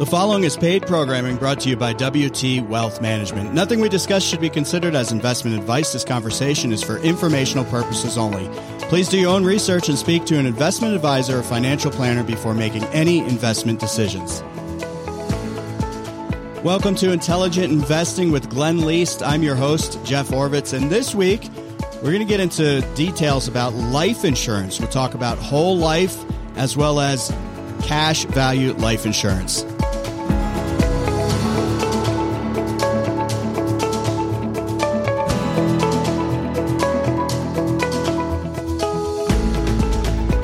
The following is paid programming brought to you by WT Wealth Management. Nothing we discuss should be considered as investment advice. This conversation is for informational purposes only. Please do your own research and speak to an investment advisor or financial planner before making any investment decisions. Welcome to Intelligent Investing with Glenn Leest. I'm your host, Jeff Horvitz, and this week we're going to get into details about life insurance. We'll talk about whole life as well as cash value life insurance.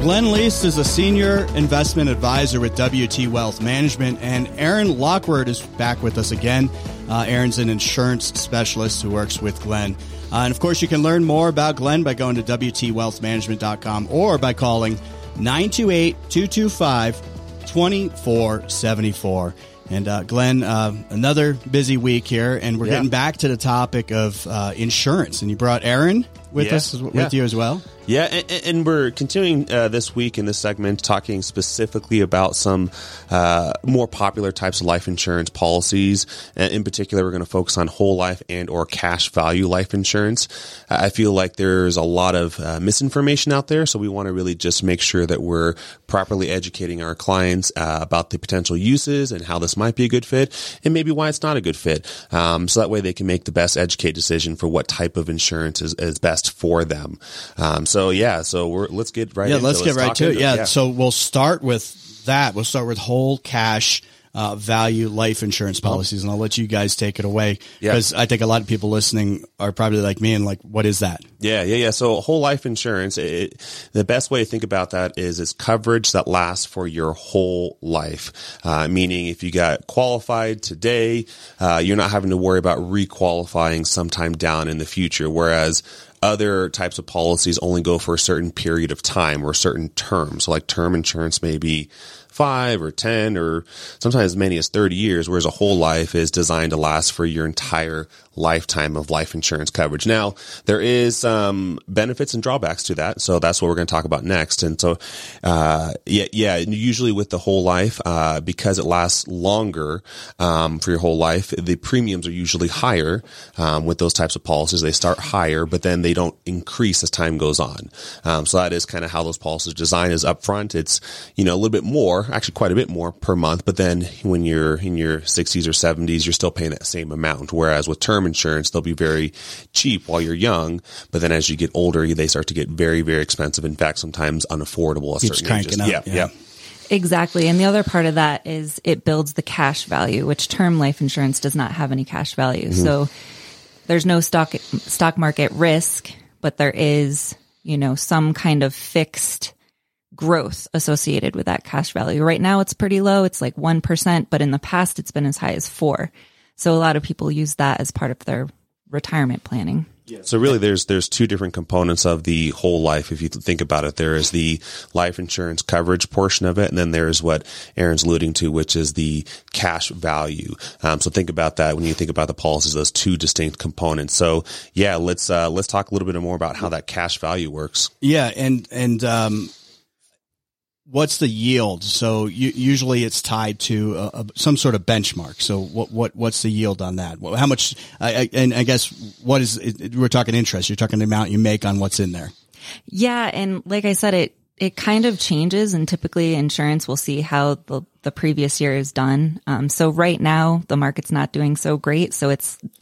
Glenn Leest is a senior investment advisor with WT Wealth Management, and Erin Lockward is back with us again. Erin's an insurance specialist who works with Glenn. And of course, you can learn more about Glenn by going to WTWealthManagement.com or by calling 928-225-2474. And Glenn, another busy week here, and we're getting back to the topic of insurance. And you brought Erin with us, with you as well. Yeah, and we're continuing this week in this segment talking specifically about some more popular types of life insurance policies. In particular, we're going to focus on whole life and or cash value life insurance. I feel like there's a lot of misinformation out there, so we want to really just make sure that we're properly educating our clients about the potential uses and how this might be a good fit and maybe why it's not a good fit. So that way they can make the best educated decision for what type of insurance is best for them. Let's get right into it. Let's get right to it. Yeah, so we'll start with that. We'll start with whole cash value life insurance policies, and I'll let you guys take it away because I think a lot of people listening are probably like me and like, what is that? Yeah. So whole life insurance, the best way to think about that is it's coverage that lasts for your whole life, meaning if you got qualified today, you're not having to worry about requalifying sometime down in the future, whereas other types of policies only go for a certain period of time or a certain term. So like term insurance may be 5 or 10 or sometimes as many as 30 years, whereas a whole life is designed to last for your entire lifetime of life insurance coverage. Now, there is some benefits and drawbacks to that. So that's what we're going to talk about next. And so, usually with the whole life, because it lasts longer for your whole life, the premiums are usually higher with those types of policies. They start higher, but then they don't increase as time goes on. So that is kind of how those policies are designed is upfront. It's, a little bit more, actually quite a bit more per month. But then when you're in your 60s or 70s, you're still paying that same amount. Whereas with term insurance, they'll be very cheap while you're young, but then as you get older, they start to get very, very expensive. In fact, sometimes unaffordable at certain ages. Yeah. Exactly. And the other part of that is it builds the cash value, which term life insurance does not have any cash value. Mm-hmm. So there's no stock market risk, but there is, some kind of fixed growth associated with that cash value. Right now, it's pretty low. It's like 1%, but in the past, it's been as high as 4%. So a lot of people use that as part of their retirement planning. Yeah. So really there's two different components of the whole life. If you think about it, there is the life insurance coverage portion of it. And then there's what Erin's alluding to, which is the cash value. So think about that when you think about the policies, those two distinct components. So let's talk a little bit more about how that cash value works. Yeah. And what's the yield? So usually it's tied to some sort of benchmark. So what's the yield on that? How much? I guess what is it, we're talking interest. You're talking the amount you make on what's in there. Yeah, and like I said, it kind of changes, and typically insurance will see how the previous year is done. So right now the market's not doing so great, so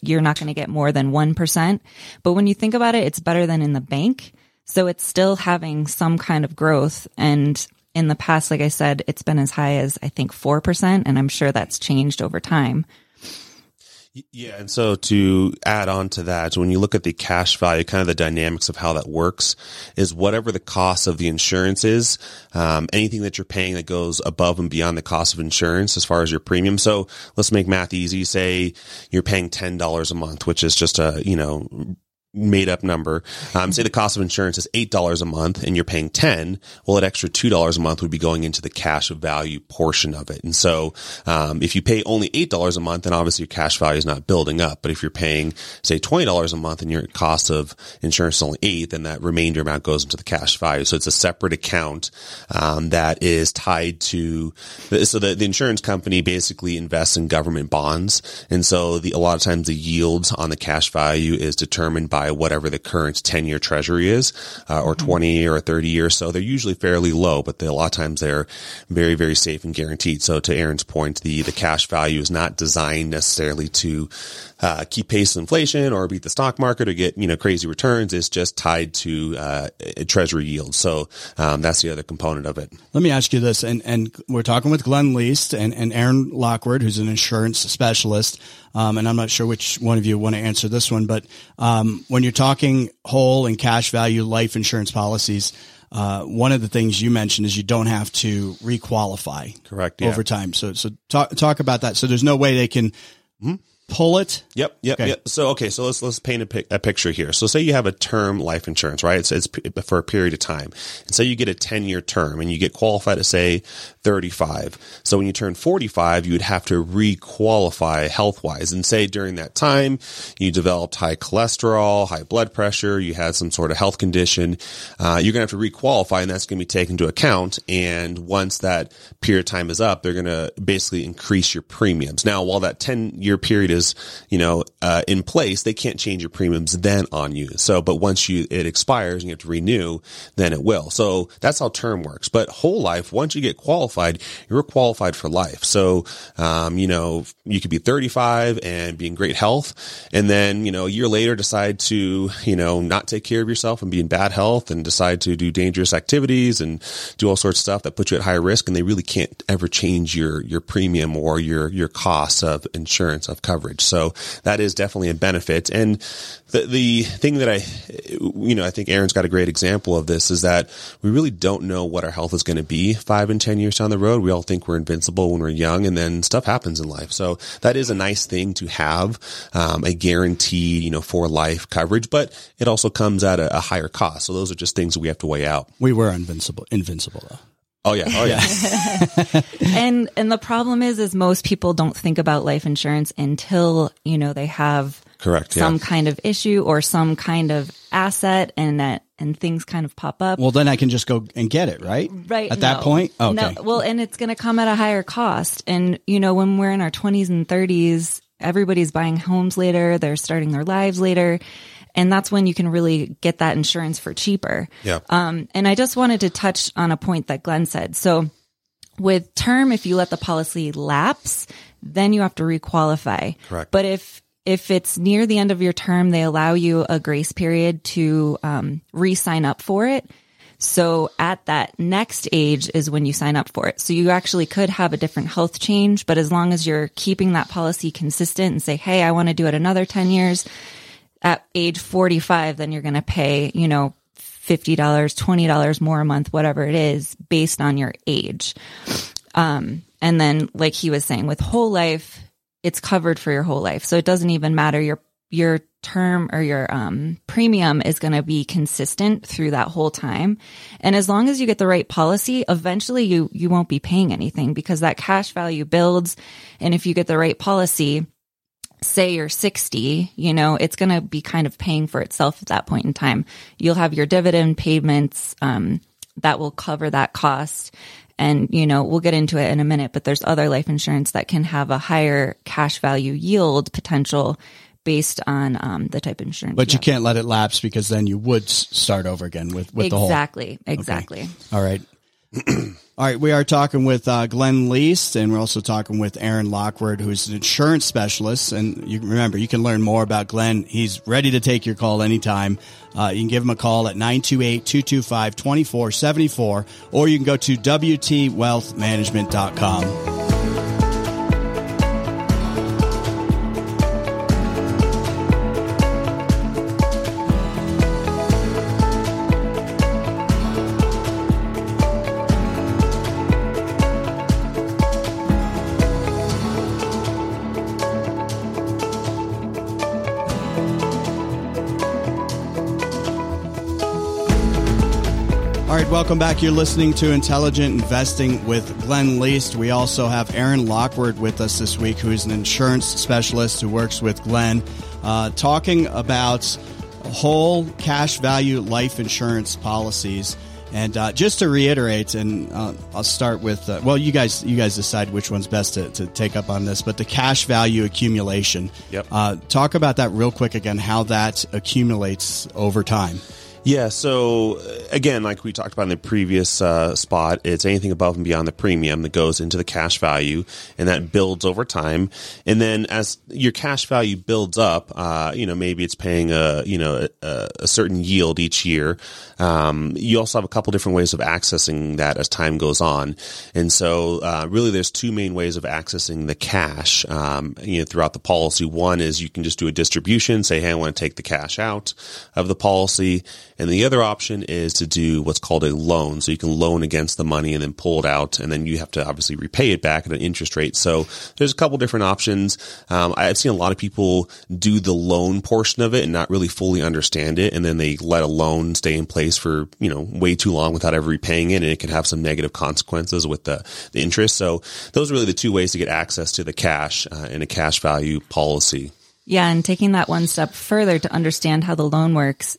you're not going to get more than 1%. But when you think about it, it's better than in the bank. So it's still having some kind of growth. And in the past, like I said, it's been as high as, I think, 4%, and I'm sure that's changed over time. Yeah, and so to add on to that, when you look at the cash value, kind of the dynamics of how that works is whatever the cost of the insurance is, anything that you're paying that goes above and beyond the cost of insurance as far as your premium. So let's make math easy. Say you're paying $10 a month, which is just a made up number. Say the cost of insurance is $8 a month and you're paying $10. Well, that extra $2 a month would be going into the cash value portion of it. And so, if you pay only $8 a month, then obviously your cash value is not building up. But if you're paying, say, $20 a month and your cost of insurance is only $8, then that remainder amount goes into the cash value. So it's a separate account, that is tied to, so the insurance company basically invests in government bonds. And so a lot of times the yields on the cash value is determined by whatever the current 10-year treasury is, or 20 or 30-year. So they're usually fairly low, but a lot of times they're very, very safe and guaranteed. So to Aaron's point, the cash value is not designed necessarily to keep pace with inflation or beat the stock market or get, crazy returns. It's just tied to treasury yield. So that's the other component of it. Let me ask you this, and we're talking with Glenn Leest and Erin Lockward, who's an insurance specialist. And I'm not sure which one of you want to answer this one, but when you're talking whole and cash value life insurance policies, one of the things you mentioned is you don't have to requalify. Correct. Yeah. Over time. So talk about that. So there's no way they can pull it. Yep. Okay. Yep. So, okay. So let's paint a picture here. So say you have a term life insurance, right? It's for a period of time. And so you get a 10-year term and you get qualified at, say, 35. So when you turn 45, you would have to requalify health-wise. And say during that time, you developed high cholesterol, high blood pressure, you had some sort of health condition, you're going to have to requalify, and that's going to be taken into account. And once that period of time is up, they're going to basically increase your premiums. Now, while that 10-year period is, in place, they can't change your premiums then on you. So, but once it expires and you have to renew, then it will. So that's how term works. But whole life, once you get qualified, you're qualified for life. So, you could be 35 and be in great health. And then, a year later decide to, not take care of yourself and be in bad health and decide to do dangerous activities and do all sorts of stuff that puts you at higher risk. And they really can't ever change your premium or your costs of insurance, of coverage. So that is definitely a benefit. And the thing that I think Aaron's got a great example of this is that we really don't know what our health is going to be 5 and 10 years down the road. We all think we're invincible when we're young, and then stuff happens in life. So that is a nice thing to have, a guaranteed, for life coverage, but it also comes at a higher cost. So those are just things that we have to weigh out. We were invincible though. Oh yeah. And the problem is most people don't think about life insurance until, they have some kind of issue or some kind of asset, and things kind of pop up. Well, then I can just go and get it, right? Right. At that point? Oh, okay. No. Well, and it's going to come at a higher cost. And, when we're in our 20s and 30s, everybody's buying homes later, they're starting their lives later. And that's when you can really get that insurance for cheaper. Yeah. And I just wanted to touch on a point that Glenn said. So with term, if you let the policy lapse, then you have to requalify. Correct. But if it's near the end of your term, they allow you a grace period to re-sign up for it. So at that next age is when you sign up for it. So you actually could have a different health change, but as long as you're keeping that policy consistent and say, hey, I want to do it another 10 years, at age 45, then you're going to pay, $50, $20 more a month, whatever it is, based on your age. And then, like he was saying, with whole life, it's covered for your whole life. So it doesn't even matter. Your term or your premium is going to be consistent through that whole time. And as long as you get the right policy, eventually you won't be paying anything because that cash value builds. And if you get the right policy, say you're 60, it's going to be kind of paying for itself at that point in time. You'll have your dividend payments that will cover that cost. And, we'll get into it in a minute, but there's other life insurance that can have a higher cash value yield potential based on the type of insurance. But you can't let it lapse because then you would start over again with the whole. Exactly. Okay. All right. All right, we are talking with Glenn Leest, and we're also talking with Erin Lockward, who's an insurance specialist. And you can learn more about Glenn. He's ready to take your call anytime. You can give him a call at 928-225-2474, or you can go to WTWealthManagement.com. right, welcome back. You're listening to Intelligent Investing with Glenn Leest. We also have Erin Lockward with us this week, who is an insurance specialist who works with Glenn, talking about whole cash value life insurance policies. And just to reiterate, and I'll start with, well, you guys decide which one's best to take up on this, but the cash value accumulation. Yep. Talk about that real quick again, how that accumulates over time. Yeah. So again, like we talked about in the previous spot, it's anything above and beyond the premium that goes into the cash value, and that builds over time. And then as your cash value builds up, maybe it's paying a certain yield each year. You also have a couple different ways of accessing that as time goes on. And so really there's two main ways of accessing the cash, throughout the policy. One is you can just do a distribution, say, hey, I want to take the cash out of the policy. And the other option is to do what's called a loan. So you can loan against the money and then pull it out, and then you have to obviously repay it back at an interest rate. So there's a couple different options. I've seen a lot of people do the loan portion of it and not really fully understand it. And then they let a loan stay in place for, way too long without ever repaying it. And it can have some negative consequences with the interest. So those are really the two ways to get access to the cash in a cash value policy. Yeah. And taking that one step further to understand how the loan works,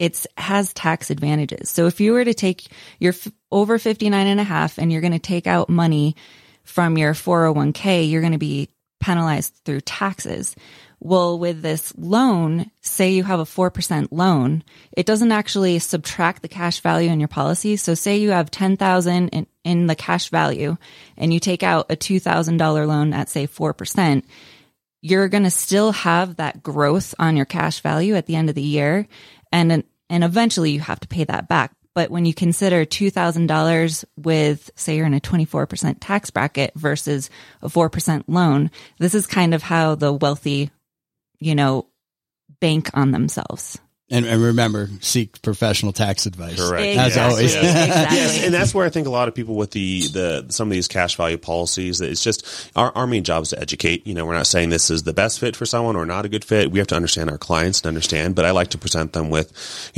it has tax advantages. So if you were to take your over 59 and a half and you're going to take out money from your 401k, you're going to be penalized through taxes. Well, with this loan, say you have a 4% loan, it doesn't actually subtract the cash value in your policy. So say you have $10,000 in the cash value and you take out a $2,000 loan at, say, 4%, you're going to still have that growth on your cash value at the end of the year. And eventually you have to pay that back. But when you consider $2,000 with, say, you're in a 24% tax bracket versus a 4% loan, this is kind of how the wealthy, bank on themselves. And remember, seek professional tax advice. Correct. Exactly. As always. Exactly. Yes, and that's where I think a lot of people with the some of these cash value policies, that it's just our main job is to educate. We're not saying this is the best fit for someone or not a good fit. We have to understand our clients and understand, but I like to present them with,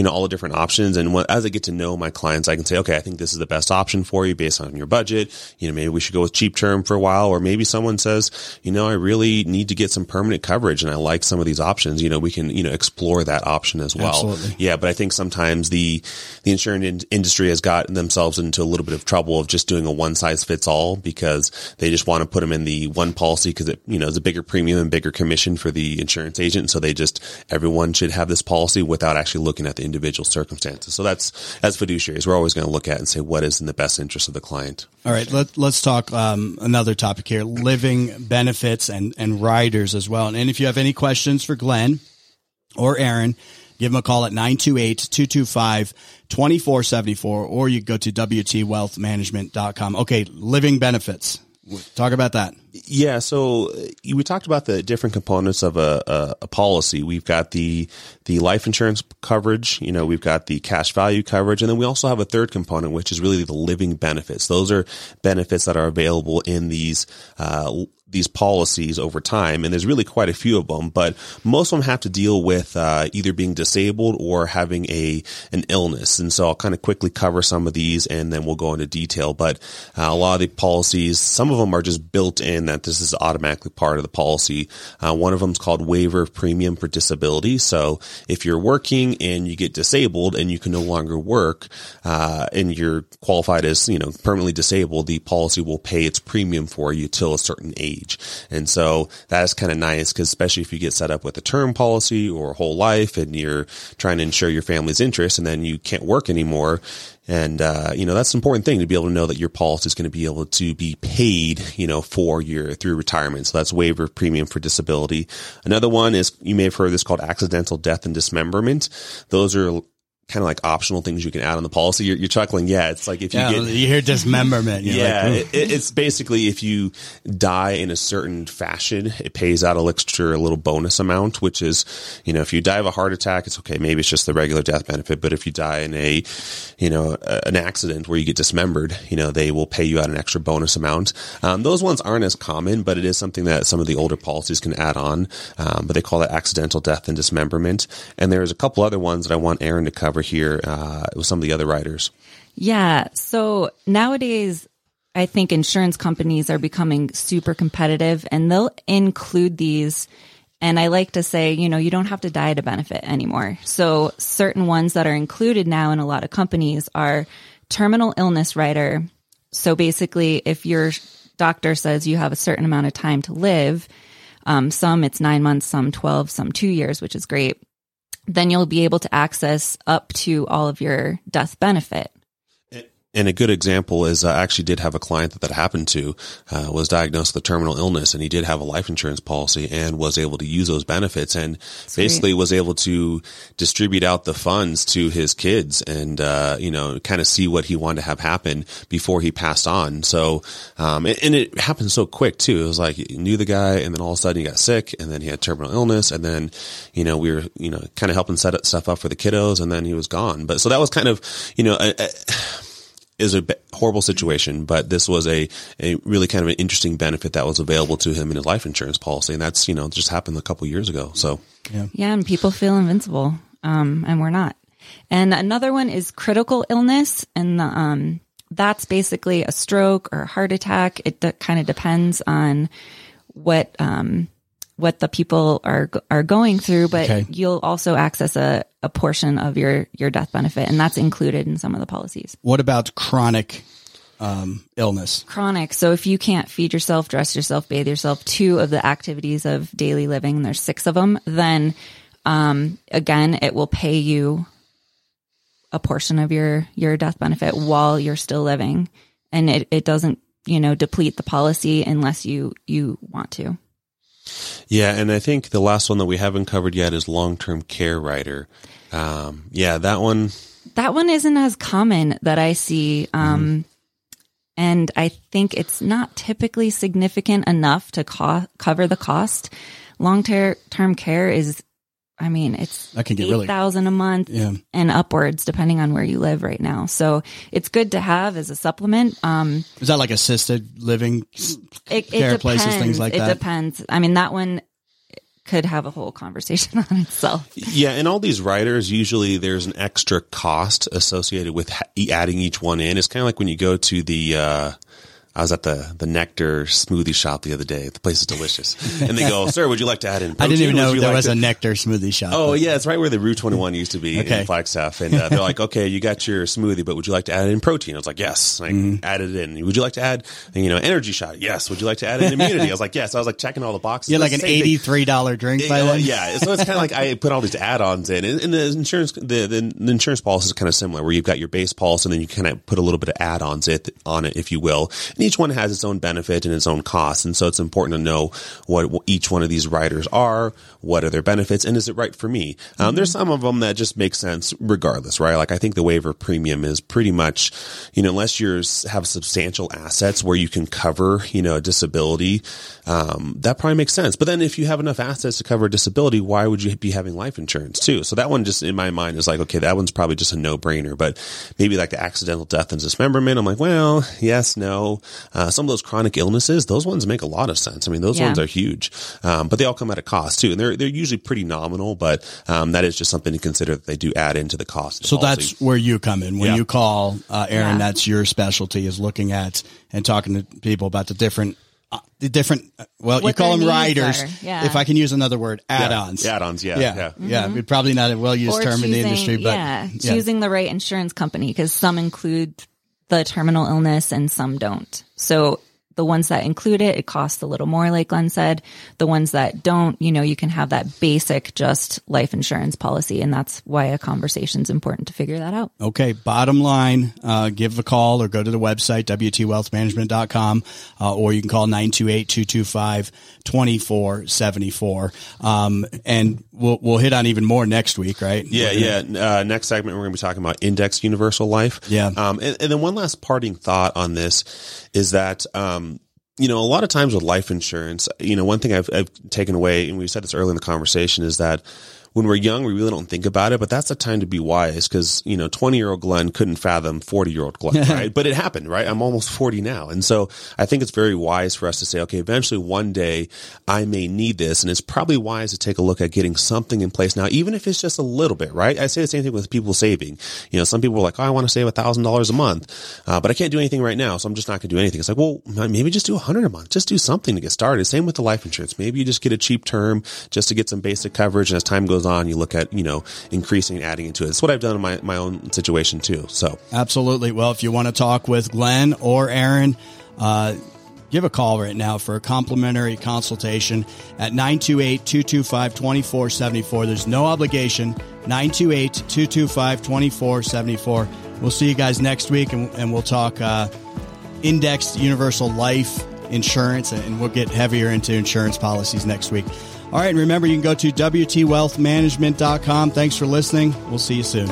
all the different options. And as I get to know my clients, I can say, okay, I think this is the best option for you based on your budget. Maybe we should go with cheap term for a while, or maybe someone says, I really need to get some permanent coverage and I like some of these options. We can, explore that option as well. Absolutely. Yeah, but I think sometimes the insurance industry has gotten themselves into a little bit of trouble of just doing a one size fits all, because they just want to put them in the one policy because it is a bigger premium and bigger commission for the insurance agent. So they just, everyone should have this policy without actually looking at the individual circumstances. So that's, as fiduciaries, we're always going to look at and say what is in the best interest of the client. All right, let's talk another topic here: living benefits and riders as well. And if you have any questions for Glenn or Erin, give them a call at 928-225-2474, or you go to WTWealthManagement.com. Okay, living benefits. Talk about that. Yeah, so we talked about the different components of a policy. We've got the life insurance coverage, we've got the cash value coverage, and then we also have a third component, which is really the living benefits. Those are benefits that are available in these policies over time, and there's really quite a few of them, but most of them have to deal with either being disabled or having an illness. And so I'll kind of quickly cover some of these and then we'll go into detail. But a lot of the policies, some of them are just built in that this is automatically part of the policy. One of them is called waiver of premium for disability. So if you're working and you get disabled and you can no longer work and you're qualified as permanently disabled, the policy will pay its premium for you till a certain age. And so that is kind of nice, because especially if you get set up with a term policy or a whole life and you're trying to ensure your family's interest and then you can't work anymore. And, that's an important thing to be able to know that your policy is going to be able to be paid, through retirement. So that's waiver of premium for disability. Another one is, you may have heard of this, called accidental death and dismemberment. Those are kind of like optional things you can add on the policy. You're chuckling. Yeah. It's like you hear dismemberment. It's basically if you die in a certain fashion, it pays out a little bonus amount, which is, if you die of a heart attack, it's okay. Maybe it's just the regular death benefit. But if you die in an accident where you get dismembered, they will pay you out an extra bonus amount. Those ones aren't as common, but it is something that some of the older policies can add on. But they call that accidental death and dismemberment. And there's a couple other ones that I want Erin to cover here with some of the other riders. Yeah. So nowadays, I think insurance companies are becoming super competitive and they'll include these. And I like to say, you know, you don't have to die to benefit anymore. So certain ones that are included now in a lot of companies are terminal illness rider. So basically, if your doctor says you have a certain amount of time to live, some it's 9 months, some 12, some 2 years, which is great. Then you'll be able to access up to all of your death benefit. And a good example is I actually did have a client that happened to, was diagnosed with a terminal illness, and he did have a life insurance policy and was able to use those benefits and basically was able to distribute out the funds to his kids and, you know, kind of see what he wanted to have happen before he passed on. So, and it happened so quick too. It was like you knew the guy and then all of a sudden he got sick and then he had terminal illness. And then, you know, we were, you know, kind of helping set stuff up for the kiddos and then he was gone. But so that was kind of, you know, is a horrible situation, but this was a really kind of an interesting benefit that was available to him in his life insurance policy. And that's, you know, just happened a couple of years ago. So, yeah. And people feel invincible. And we're not. And another one is critical illness. And, that's basically a stroke or a heart attack. It kind of depends on what the people are going through, but you'll also access a portion of your death benefit, and that's included in some of the policies. What about chronic illness? Chronic. So if you can't feed yourself, dress yourself, bathe yourself, two of the activities of daily living, there's 6 of them, then again, it will pay you a portion of your death benefit while you're still living. And it doesn't, you know, deplete the policy unless you want to. Yeah. And I think the last one that we haven't covered yet is long-term care rider. That one isn't as common that I see. And I think it's not typically significant enough to cover the cost. Long-term care is, I mean, it's $8,000 a month and upwards, depending on where you live right now. So it's good to have as a supplement. Is that like assisted living care places, things like that? It depends. I mean, that one could have a whole conversation on itself. Yeah. And all these riders, usually there's an extra cost associated with adding each one in. It's kind of like when you go to the, I was at the Nectar smoothie shop the other day. The place is delicious. And they go, "Sir, would you like to add in protein?" I didn't even know there was a Nectar smoothie shop. Oh, yeah. It's right where the Rue 21 used to be in Flagstaff. And they're like, "Okay, you got your smoothie, but would you like to add in protein?" I was like, "Yes." And I added it in. "Would you like to add, you know, energy shot?" "Yes." "Would you like to add in immunity?" I was like, "Yes." I was like checking all the boxes. Yeah, like an $83 drink by then. Yeah. So it's kind of like I put all these add-ons in. And the insurance, the insurance policy is kind of similar, where you've got your base policy and then you kind of put a little bit of add-ons on it, if you will. And each one has its own benefit and its own costs. And so it's important to know what each one of these riders are, what are their benefits, and is it right for me? There's some of them that just make sense regardless, right? Like I think the waiver premium is pretty much, you know, unless you have substantial assets where you can cover, you know, a disability, that probably makes sense. But then if you have enough assets to cover a disability, why would you be having life insurance too? So that one just in my mind is like, okay, that one's probably just a no-brainer. But maybe like the accidental death and dismemberment, I'm like, well, yes, no. Some of those chronic illnesses, those ones make a lot of sense. I mean, those ones are huge, but they all come at a cost too. And they're usually pretty nominal, but that is just something to consider that they do add into the cost. So that's where you come in. When you call Erin, that's your specialty, is looking at and talking to people about the different, well, what you call them riders. If I can use another word, add-ons. Add-ons, probably not a well-used term in the industry, but choosing the right insurance company, because some include the terminal illness and some don't. So the ones that include it, it costs a little more, like Glenn said. The ones that don't, you know, you can have that basic just life insurance policy. And that's why a conversation's important to figure that out. Okay. Bottom line, give a call or go to the website, WTWealthManagement.com, or you can call 928-225-2474. And we'll hit on even more next week, right? Yeah. Next segment, we're going to be talking about indexed universal life. Yeah. And then one last parting thought on this is that, you know, a lot of times with life insurance, you know, one thing I've taken away, and we said this early in the conversation, is that when we're young, we really don't think about it, but that's the time to be wise because, you know, 20-year-old Glenn couldn't fathom 40-year-old Glenn, right? But it happened, right? I'm almost 40 now. And so I think it's very wise for us to say, okay, eventually one day I may need this. And it's probably wise to take a look at getting something in place now, even if it's just a little bit, right? I say the same thing with people saving. You know, some people are like, oh, I want to save $1,000 a month, but I can't do anything right now, so I'm just not going to do anything. It's like, well, maybe just do $100 a month. Just do something to get started. Same with the life insurance. Maybe you just get a cheap term just to get some basic coverage. And as time goes on, you look at, you know, increasing, adding into it. That's what I've done in my own situation too. So absolutely. Well, if you want to talk with Glenn or Erin, give a call right now for a complimentary consultation at 928-225-2474. There's no obligation, 928-225-2474. We'll see you guys next week, and we'll talk indexed universal life insurance, and we'll get heavier into insurance policies next week. All right, and remember, you can go to WTWealthManagement.com. Thanks for listening. We'll see you soon.